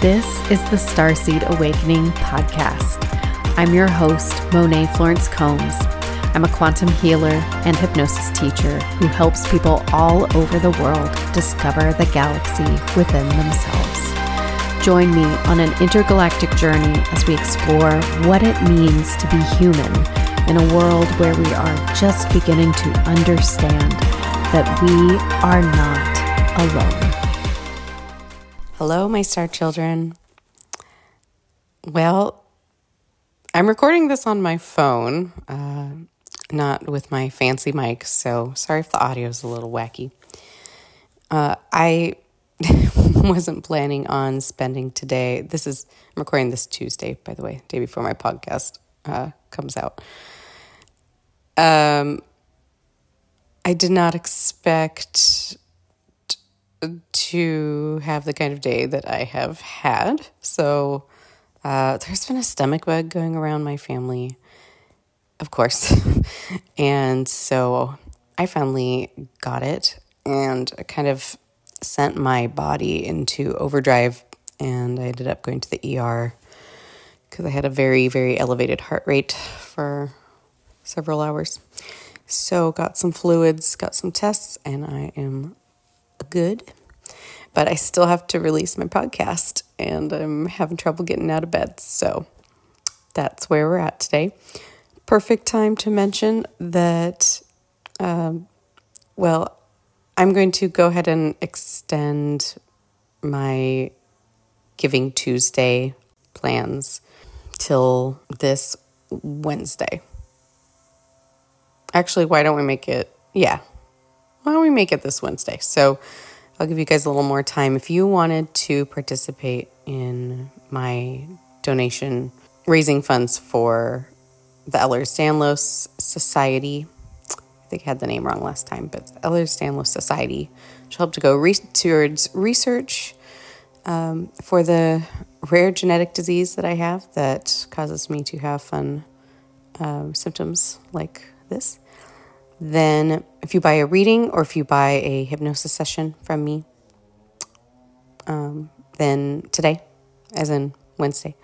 This is the Starseed Awakening Podcast. I'm your host, Monet Florence Combs. I'm a quantum healer and hypnosis teacher who helps people all over the world discover the galaxy within themselves. Join me on an intergalactic journey as we explore what it means to be human in a world where we are just beginning to understand that we are not alone. Hello, my star children. Well, I'm recording this on my phone, not with my fancy mic, so sorry if the audio is a little wacky. I wasn't planning on spending today. I'm recording this Tuesday, by the way, day before my podcast comes out. I did not expect to have the kind of day that I have had. So there's been a stomach bug going around my family, of course. And so I finally got it and kind of sent my body into overdrive. And I ended up going to the ER because I had a very, very elevated heart rate for several hours. So got some fluids, got some tests, and I am good, but I still have to release my podcast and I'm having trouble getting out of bed. So that's where we're at today. Perfect time to mention that, I'm going to go ahead and extend my Giving Tuesday plans till this Wednesday. Actually, why don't we make it this Wednesday? So I'll give you guys a little more time. If you wanted to participate in my donation, raising funds for the Ehlers-Danlos Society. I think I had the name wrong last time, but the Ehlers-Danlos Society, which helped to go towards research for the rare genetic disease that I have that causes me to have fun symptoms like this. Then if you buy a reading or if you buy a hypnosis session from me, then today, as in Wednesday,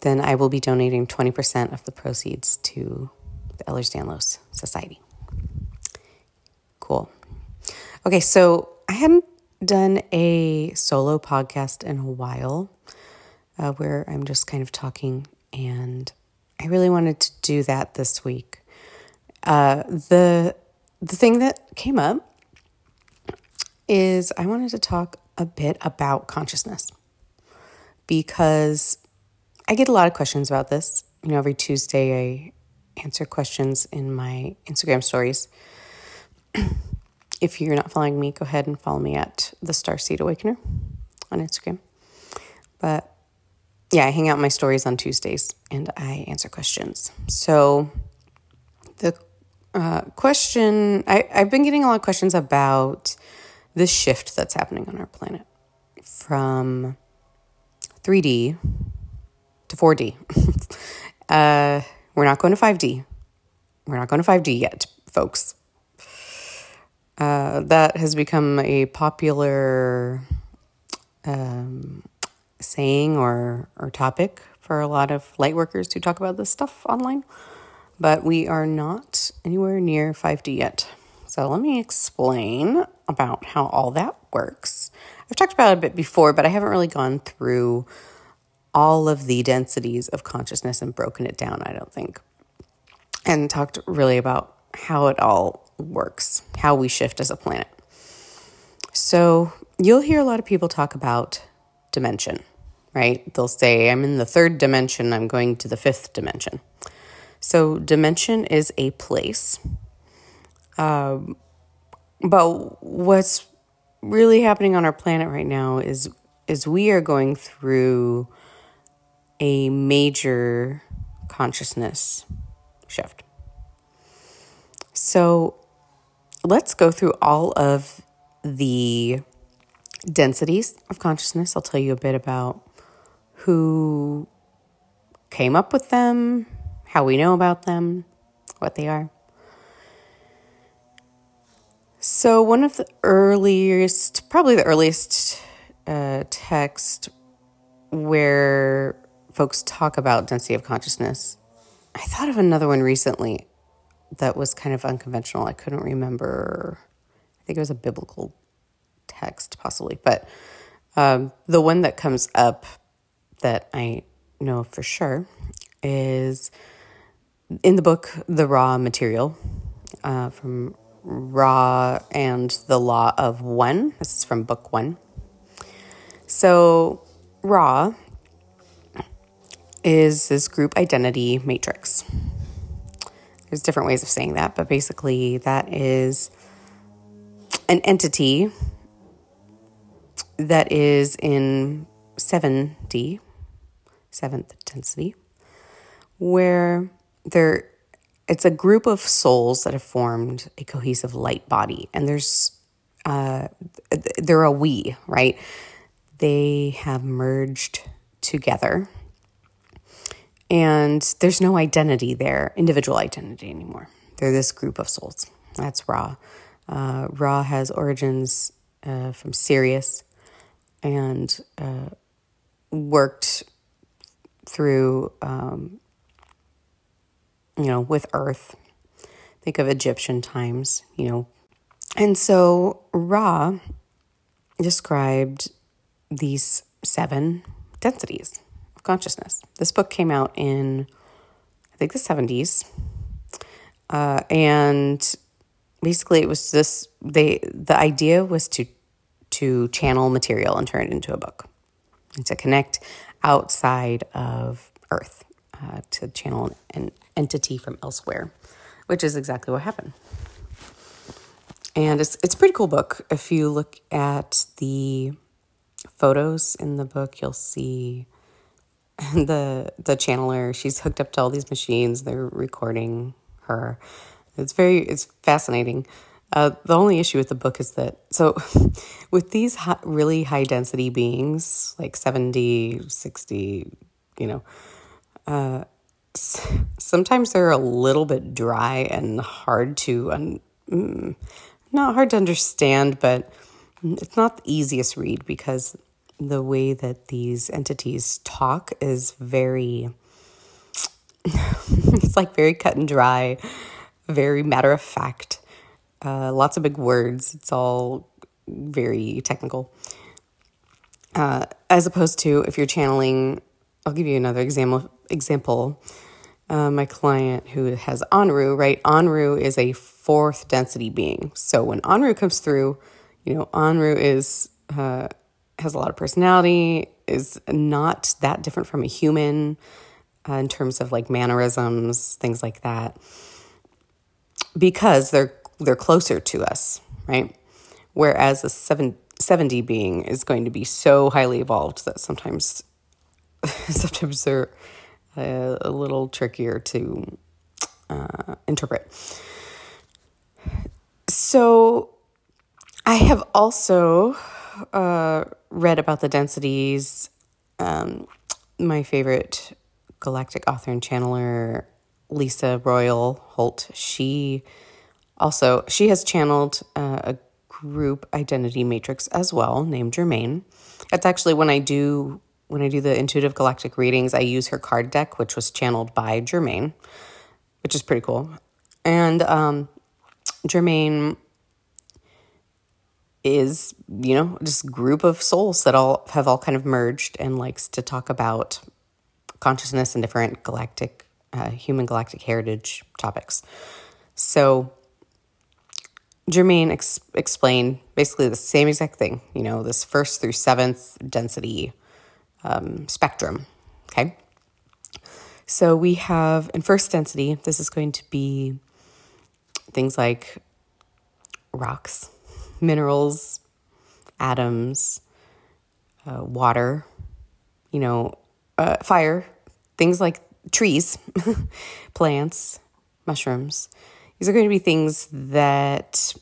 then I will be donating 20% of the proceeds to the Ehlers-Danlos Society. Cool. Okay, so I hadn't done a solo podcast in a while where I'm just kind of talking, and I really wanted to do that this week. The thing that came up is I wanted to talk a bit about consciousness because I get a lot of questions about this. You know, every Tuesday I answer questions in my Instagram stories. If you're not following me, go ahead and follow me at the Starseed Awakener on Instagram. But yeah, I hang out in my stories on Tuesdays and I answer questions. So the question, I've been getting a lot of questions about the shift that's happening on our planet from 3D to 4D. We're not going to 5D. We're not going to 5D yet, folks. That has become a popular saying or topic for a lot of lightworkers who talk about this stuff online. But we are not anywhere near 5D yet. So let me explain about how all that works. I've talked about it a bit before, but I haven't really gone through all of the densities of consciousness and broken it down, I don't think. And talked really about how it all works, how we shift as a planet. So you'll hear a lot of people talk about dimension, right? They'll say, I'm in the third dimension, I'm going to the fifth dimension. So dimension is a place, but what's really happening on our planet right now is we are going through a major consciousness shift. So let's go through all of the densities of consciousness. I'll tell you a bit about who came up with them, how we know about them, what they are. So one of the earliest, probably the earliest text where folks talk about density of consciousness. I thought of another one recently that was kind of unconventional. I couldn't remember. I think it was a biblical text possibly. But the one that comes up that I know for sure is in the book, The Raw Material, from Ra and the Law of One. This is from book one. So Ra is this group identity matrix. There's different ways of saying that, but basically that is an entity that is in 7D, seventh density, where it's a group of souls that have formed a cohesive light body. And they're a we, right? They have merged together. And there's no identity there, individual identity anymore. They're this group of souls. That's Ra. Ra has origins from Sirius and worked through, with Earth. Think of Egyptian times, And so Ra described these 7 densities of consciousness. This book came out in, I think, the 70s. And basically it was this, the idea was to channel material and turn it into a book and to connect outside of Earth, to channel an entity from elsewhere, which is exactly what happened. And it's a pretty cool book. If you look at the photos in the book, you'll see the channeler. She's hooked up to all these machines. They're recording her. It's fascinating. The only issue with the book is that, so with these really high density beings, like 70, 60, sometimes they're a little bit dry and not hard to understand, but it's not the easiest read because the way that these entities talk is very, it's like very cut and dry, very matter of fact. Lots of big words. It's all very technical. As opposed to if you're channeling, I'll give you another example. My client who has Anru, right? Anru is a 4th density being. So when Anru comes through, Anru is has a lot of personality, is not that different from a human in terms of like mannerisms, things like that, because they're closer to us, right? Whereas a 7D being is going to be so highly evolved that sometimes they're a little trickier to interpret. So I have also read about the densities. My favorite galactic author and channeler, Lisa Royal Holt, she has channeled a group identity matrix as well, named Germane. That's actually when I do the intuitive galactic readings, I use her card deck, which was channeled by Germane, which is pretty cool. And Germane is, just group of souls that have all kind of merged and likes to talk about consciousness and different galactic, human galactic heritage topics. So Germane explained basically the same exact thing, this 1st through 7th density spectrum, okay? So we have, in 1st density, this is going to be things like rocks, minerals, atoms, water, fire, things like trees, plants, mushrooms. These are going to be things that,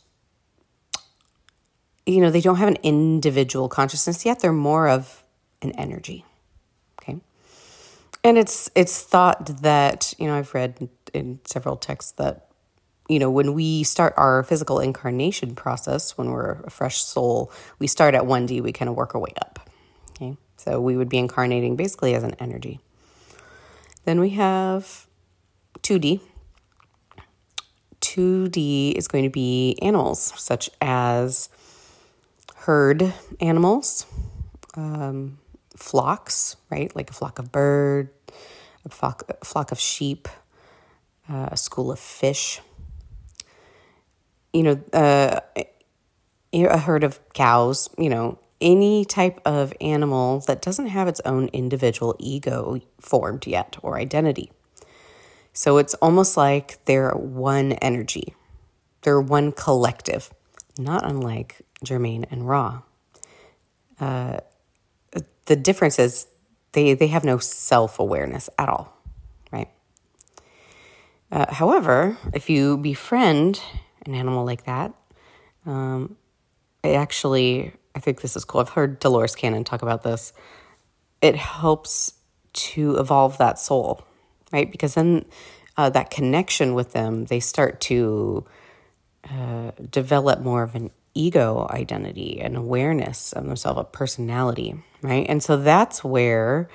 they don't have an individual consciousness yet. They're more of an energy, okay? And it's thought that, I've read in several texts that, when we start our physical incarnation process, when we're a fresh soul, we start at 1D, we kind of work our way up, Okay? So we would be incarnating basically as an energy. Then we have 2D. 2D is going to be animals, such as herd animals, flocks, right? Like a flock of bird, a flock of sheep, a school of fish. You know, a herd of cows, you know, any type of animal that doesn't have its own individual ego formed yet or identity. So it's almost like they're one energy. They're one collective, not unlike Germane and Ra. The difference is they have no self-awareness at all, right? However, if you befriend an animal like that, I think this is cool. I've heard Dolores Cannon talk about this. It helps to evolve that soul, right? Because then that connection with them, they start to develop more of an ego identity, an awareness of themselves, a personality, right? And so that's where,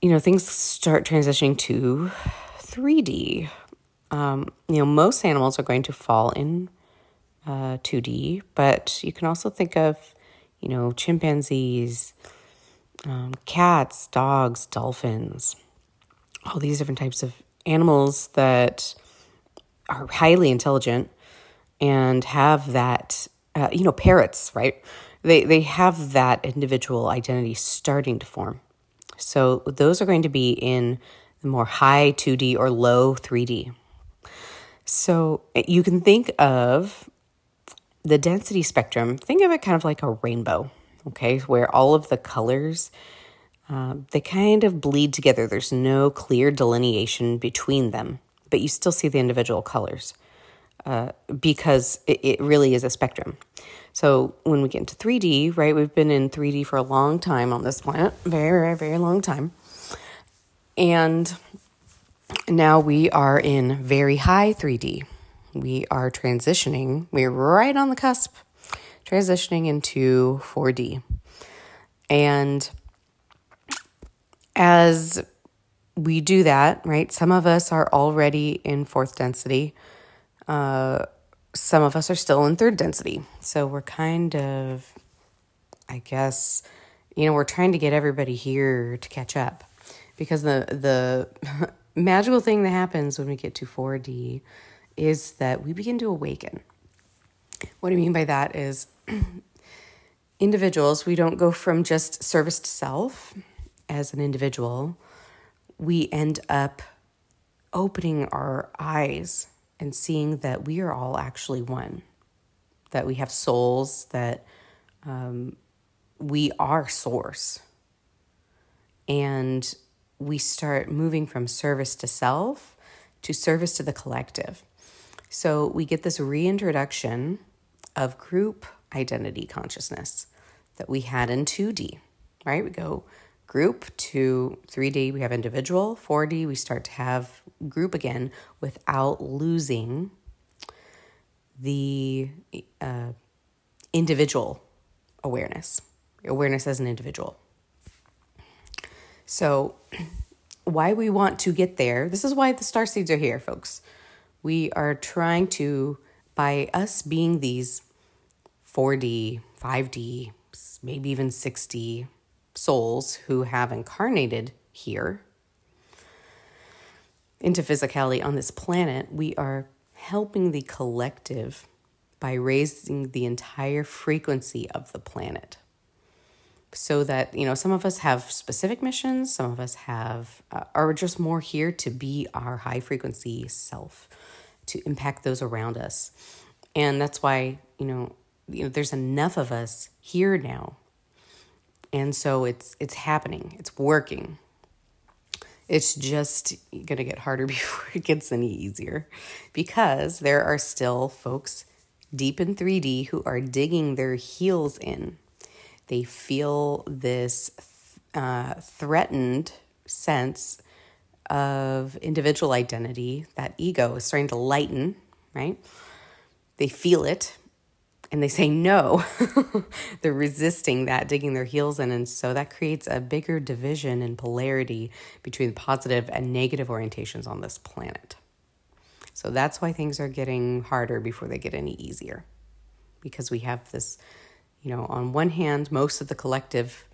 you know, things start transitioning to 3D. You know, most animals are going to fall in 2D, but you can also think of, you know, chimpanzees, cats, dogs, dolphins, all these different types of animals that are highly intelligent and have that, you know, parrots, right? They have that individual identity starting to form. So those are going to be in the more high 2D or low 3D. So you can think of the density spectrum. Think of it kind of like a rainbow, okay, where all of the colors, they kind of bleed together. There's no clear delineation between them, but you still see the individual colors because it really is a spectrum. So when we get into 3D, right, we've been in 3D for a long time on this planet, very, very, very long time. And now we are in very high 3D. We are transitioning. We're right on the cusp, transitioning into 4D. And as we do that, right, some of us are already in fourth density. Some of us are still in third density. So we're kind of, I guess, you know, we're trying to get everybody here to catch up. Because the magical thing that happens when we get to 4D is that we begin to awaken. What I mean by that is individuals, we don't go from just service to self as an individual. We end up opening our eyes and seeing that we are all actually one, that we have souls, that we are source. And we start moving from service to self to service to the collective. So we get this reintroduction of group identity consciousness that we had in 2D, right? We go group to 3D, we have individual, 4D, we start to have group again without losing the individual awareness as an individual. So why we want to get there, this is why the starseeds are here, folks. We are trying to, by us being these 4D, 5D, maybe even 6D souls who have incarnated here into physicality on this planet, we are helping the collective by raising the entire frequency of the planet. So that, you know, some of us have specific missions, some of us have, are just more here to be our high frequency self, to impact those around us. And that's why, you know, there's enough of us here now. And so it's happening, it's working. It's just gonna get harder before it gets any easier, because there are still folks deep in 3D who are digging their heels in. They feel this threatened sense of individual identity. That ego is starting to lighten, right? They feel it, and they say no, they're resisting that, digging their heels in. And so that creates a bigger division and polarity between the positive and negative orientations on this planet. So that's why things are getting harder before they get any easier. Because we have this, you know, on one hand, most of the collective,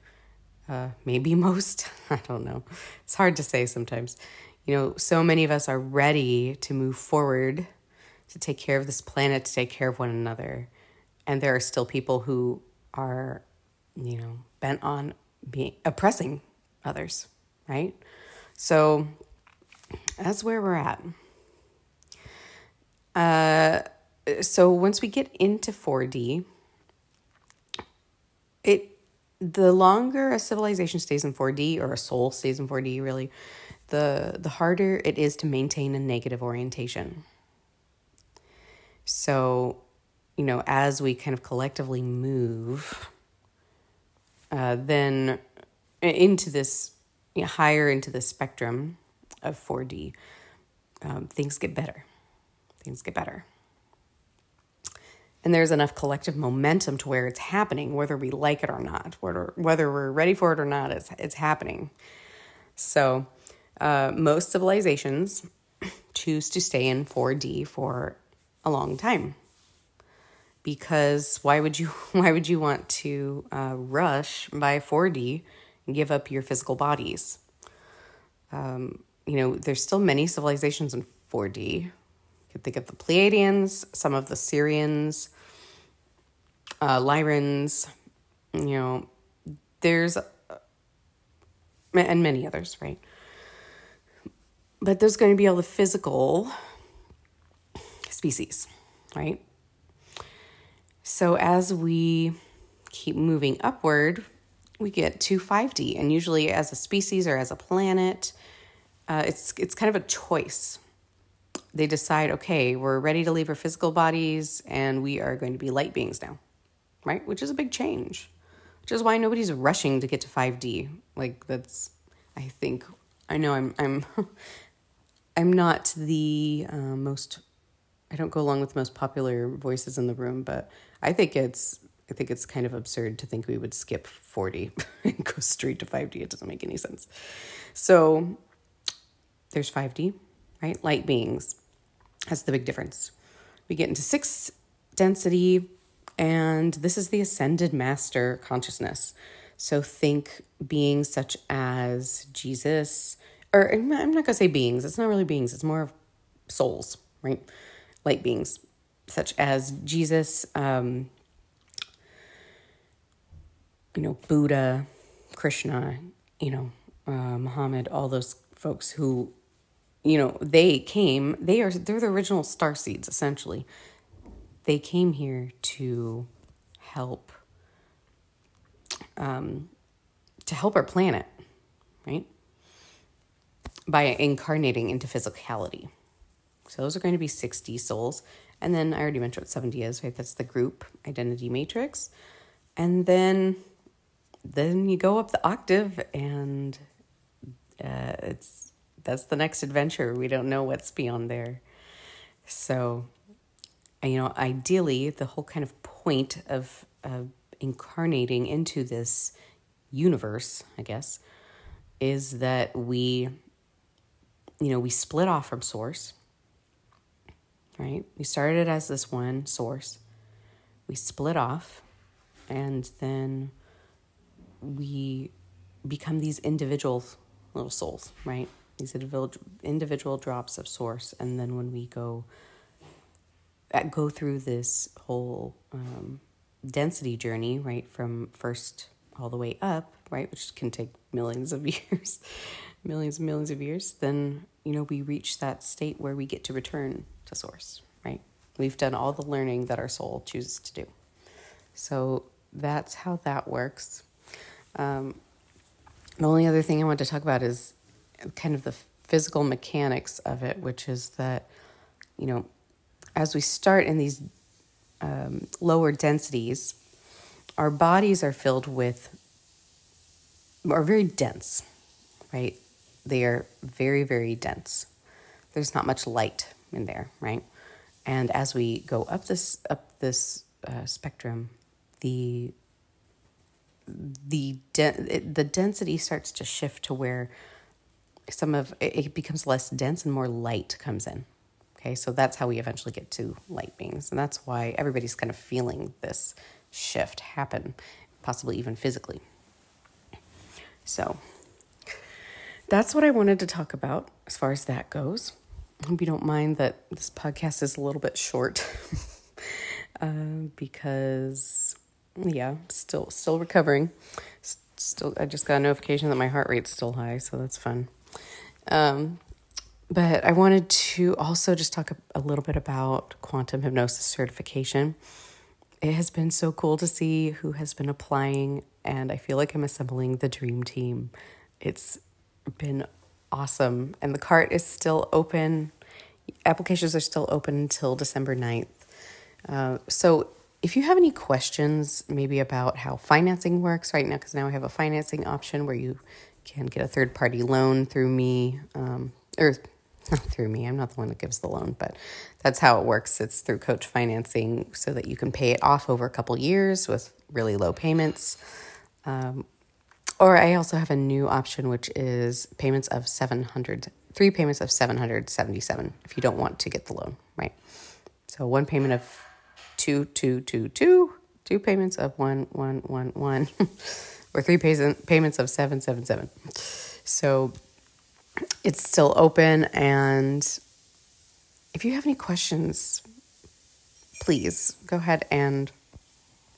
maybe most, I don't know, it's hard to say sometimes, you know, so many of us are ready to move forward, to take care of this planet, to take care of one another. And there are still people who are, you know, bent on oppressing others, right? So that's where we're at. So once we get into 4D, the longer a civilization stays in 4D, or a soul stays in 4D really, the harder it is to maintain a negative orientation. So, you know, as we kind of collectively move then into this, you know, higher into the spectrum of 4D, things get better. Things get better. And there's enough collective momentum to where it's happening, whether we like it or not, whether we're ready for it or not, it's happening. So most civilizations choose to stay in 4D for a long time, because why would you want to rush by 4D and give up your physical bodies? You know, there's still many civilizations in 4D. Could think of the Pleiadians, some of the Sirians, Lyrans, you know, and many others, right? But there's going to be all the physical species, right? So as we keep moving upward, we get to 5D, and usually as a species or as a planet, it's kind of a choice. They decide, okay, we're ready to leave our physical bodies and we are going to be light beings now, right? Which is a big change, which is why nobody's rushing to get to 5D. Like that's, I think, I know I'm not the most, I don't go along with the most popular voices in the room, but I think it's kind of absurd to think we would skip 4D and go straight to 5D. It doesn't make any sense. So there's 5D. Right? Light beings. That's the big difference. We get into 6th density, and this is the ascended master consciousness. So think beings such as Jesus, or I'm not going to say beings. It's not really beings. It's more of souls, right? Light beings such as Jesus, you know, Buddha, Krishna, you know, Muhammad, all those folks who, you know, they're the original star seeds, essentially. They came here to help our planet, right? By incarnating into physicality. So those are going to be 6D souls. And then I already mentioned what 7D is, right? That's the group identity matrix. And then you go up the octave, and that's the next adventure. We don't know what's beyond there. So, you know, ideally, the whole kind of point of incarnating into this universe, I guess, is that we, you know, we split off from source, right? We started as this one source. We split off, and then we become these individual little souls, right? These individual drops of source. And then when we go through this whole density journey, right, from first all the way up, right, which can take millions of years, millions and millions of years, then, you know, we reach that state where we get to return to source, right? We've done all the learning that our soul chooses to do. So that's how that works. The only other thing I want to talk about is kind of the physical mechanics of it, which is that, you know, as we start in these lower densities, our bodies are very dense, right? They are very, very dense. There's not much light in there, right? And as we go up this spectrum, the density starts to shift to where some of it becomes less dense and more light comes in. Okay, so that's how we eventually get to light beings. And that's why everybody's kind of feeling this shift happen, possibly even physically. So that's what I wanted to talk about as far as that goes. I hope you don't mind that this podcast is a little bit short because, yeah, still recovering. Still, I just got a notification that my heart rate's still high, so that's fun. But I wanted to also just talk a little bit about quantum hypnosis certification. It has been so cool to see who has been applying, and I feel like I'm assembling the dream team. It's been awesome, and the cart is still open. Applications are still open until December 9th. So if you have any questions maybe about how financing works right now, because now I have a financing option where you can get a third-party loan through me, or not through me, I'm not the one that gives the loan, but that's how it works. It's through coach financing so that you can pay it off over a couple years with really low payments. Or I also have a new option, which is three payments of $777 if you don't want to get the loan, right? So one payment of two payments of one, or three payments of 777. So it's still open, and if you have any questions, please go ahead and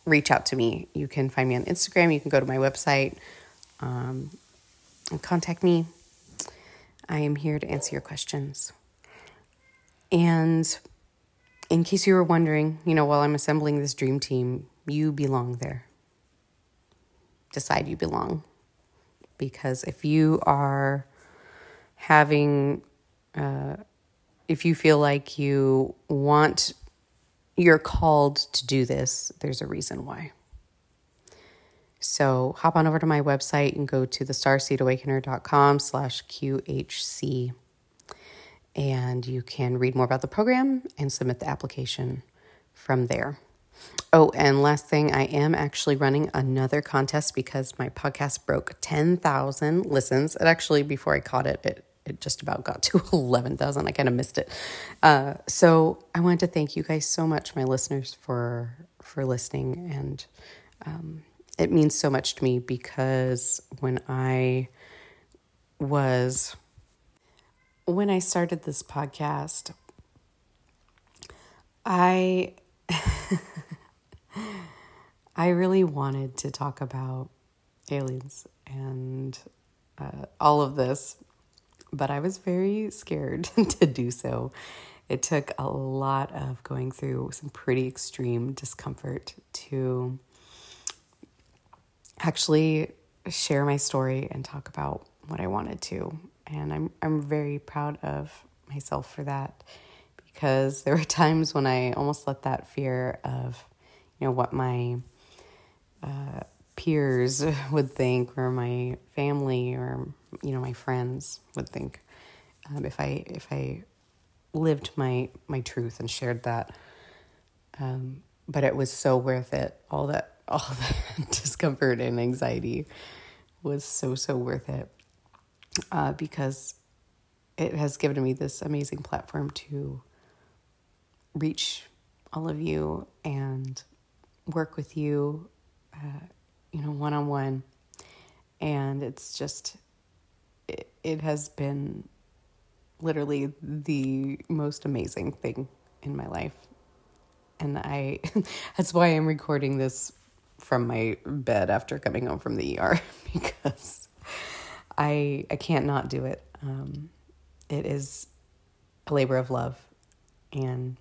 reach out to me. You can find me on Instagram. You can go to my website and contact me. I am here to answer your questions. And in case you were wondering, while I'm assembling this dream team, you belong there. Decide you belong. Because if you are if you feel like you're called to do this, there's a reason why. So hop on over to my website and go to thestarseedawakener.com/QHC. And you can read more about the program and submit the application from there. Oh, and last thing, I am actually running another contest because my podcast broke 10,000 listens. It actually, before I caught it, it just about got to 11,000. I kind of missed it. So I wanted to thank you guys so much, my listeners, for listening. And it means so much to me because when I started this podcast, I really wanted to talk about aliens and all of this, but I was very scared to do so. It took a lot of going through some pretty extreme discomfort to actually share my story and talk about what I wanted to. And I'm very proud of myself for that, because there were times when I almost let that fear of, what my peers would think, or my family, or, my friends would think, if I lived my truth and shared that. But it was so worth it. All that discomfort and anxiety was so worth it. Because it has given me this amazing platform to reach all of you and work with you, one-on-one. And it's just, it has been literally the most amazing thing in my life. And that's why I'm recording this from my bed after coming home from the ER, because I can't not do it. It is a labor of love, and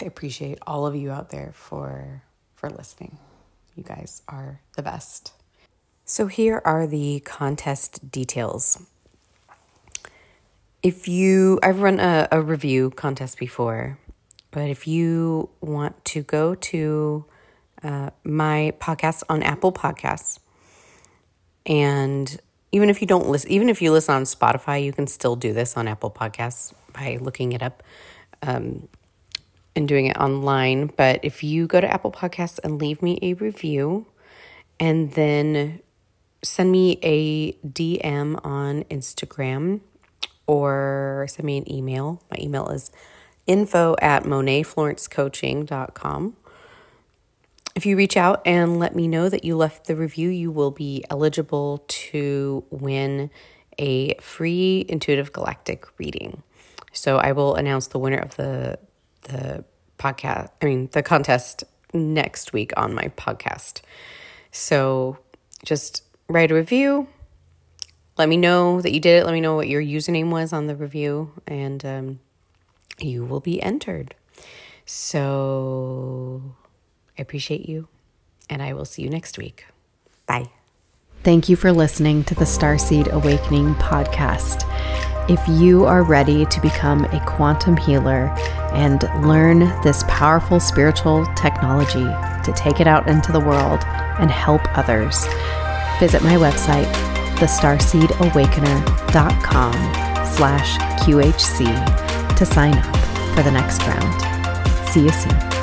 I appreciate all of you out there for listening. You guys are the best. So here are the contest details. I've run a review contest before, but if you want to go to my podcast on Apple Podcasts, and even if you listen on Spotify, you can still do this on Apple Podcasts by looking it up. and doing it online. But if you go to Apple Podcasts and leave me a review and then send me a DM on Instagram or send me an email. My email is info@monetflorencecoaching.com. If you reach out and let me know that you left the review, you will be eligible to win a free Intuitive Galactic reading. So I will announce the winner of the contest next week on my podcast. So just write a review. Let me know that you did it. Let me know what your username was on the review, and you will be entered. So I appreciate you, and I will see you next week. Bye. Thank you for listening to the Starseed Awakening podcast. If you are ready to become a quantum healer and learn this powerful spiritual technology to take it out into the world and help others, visit my website, thestarseedawakener.com/QHC to sign up for the next round. See you soon.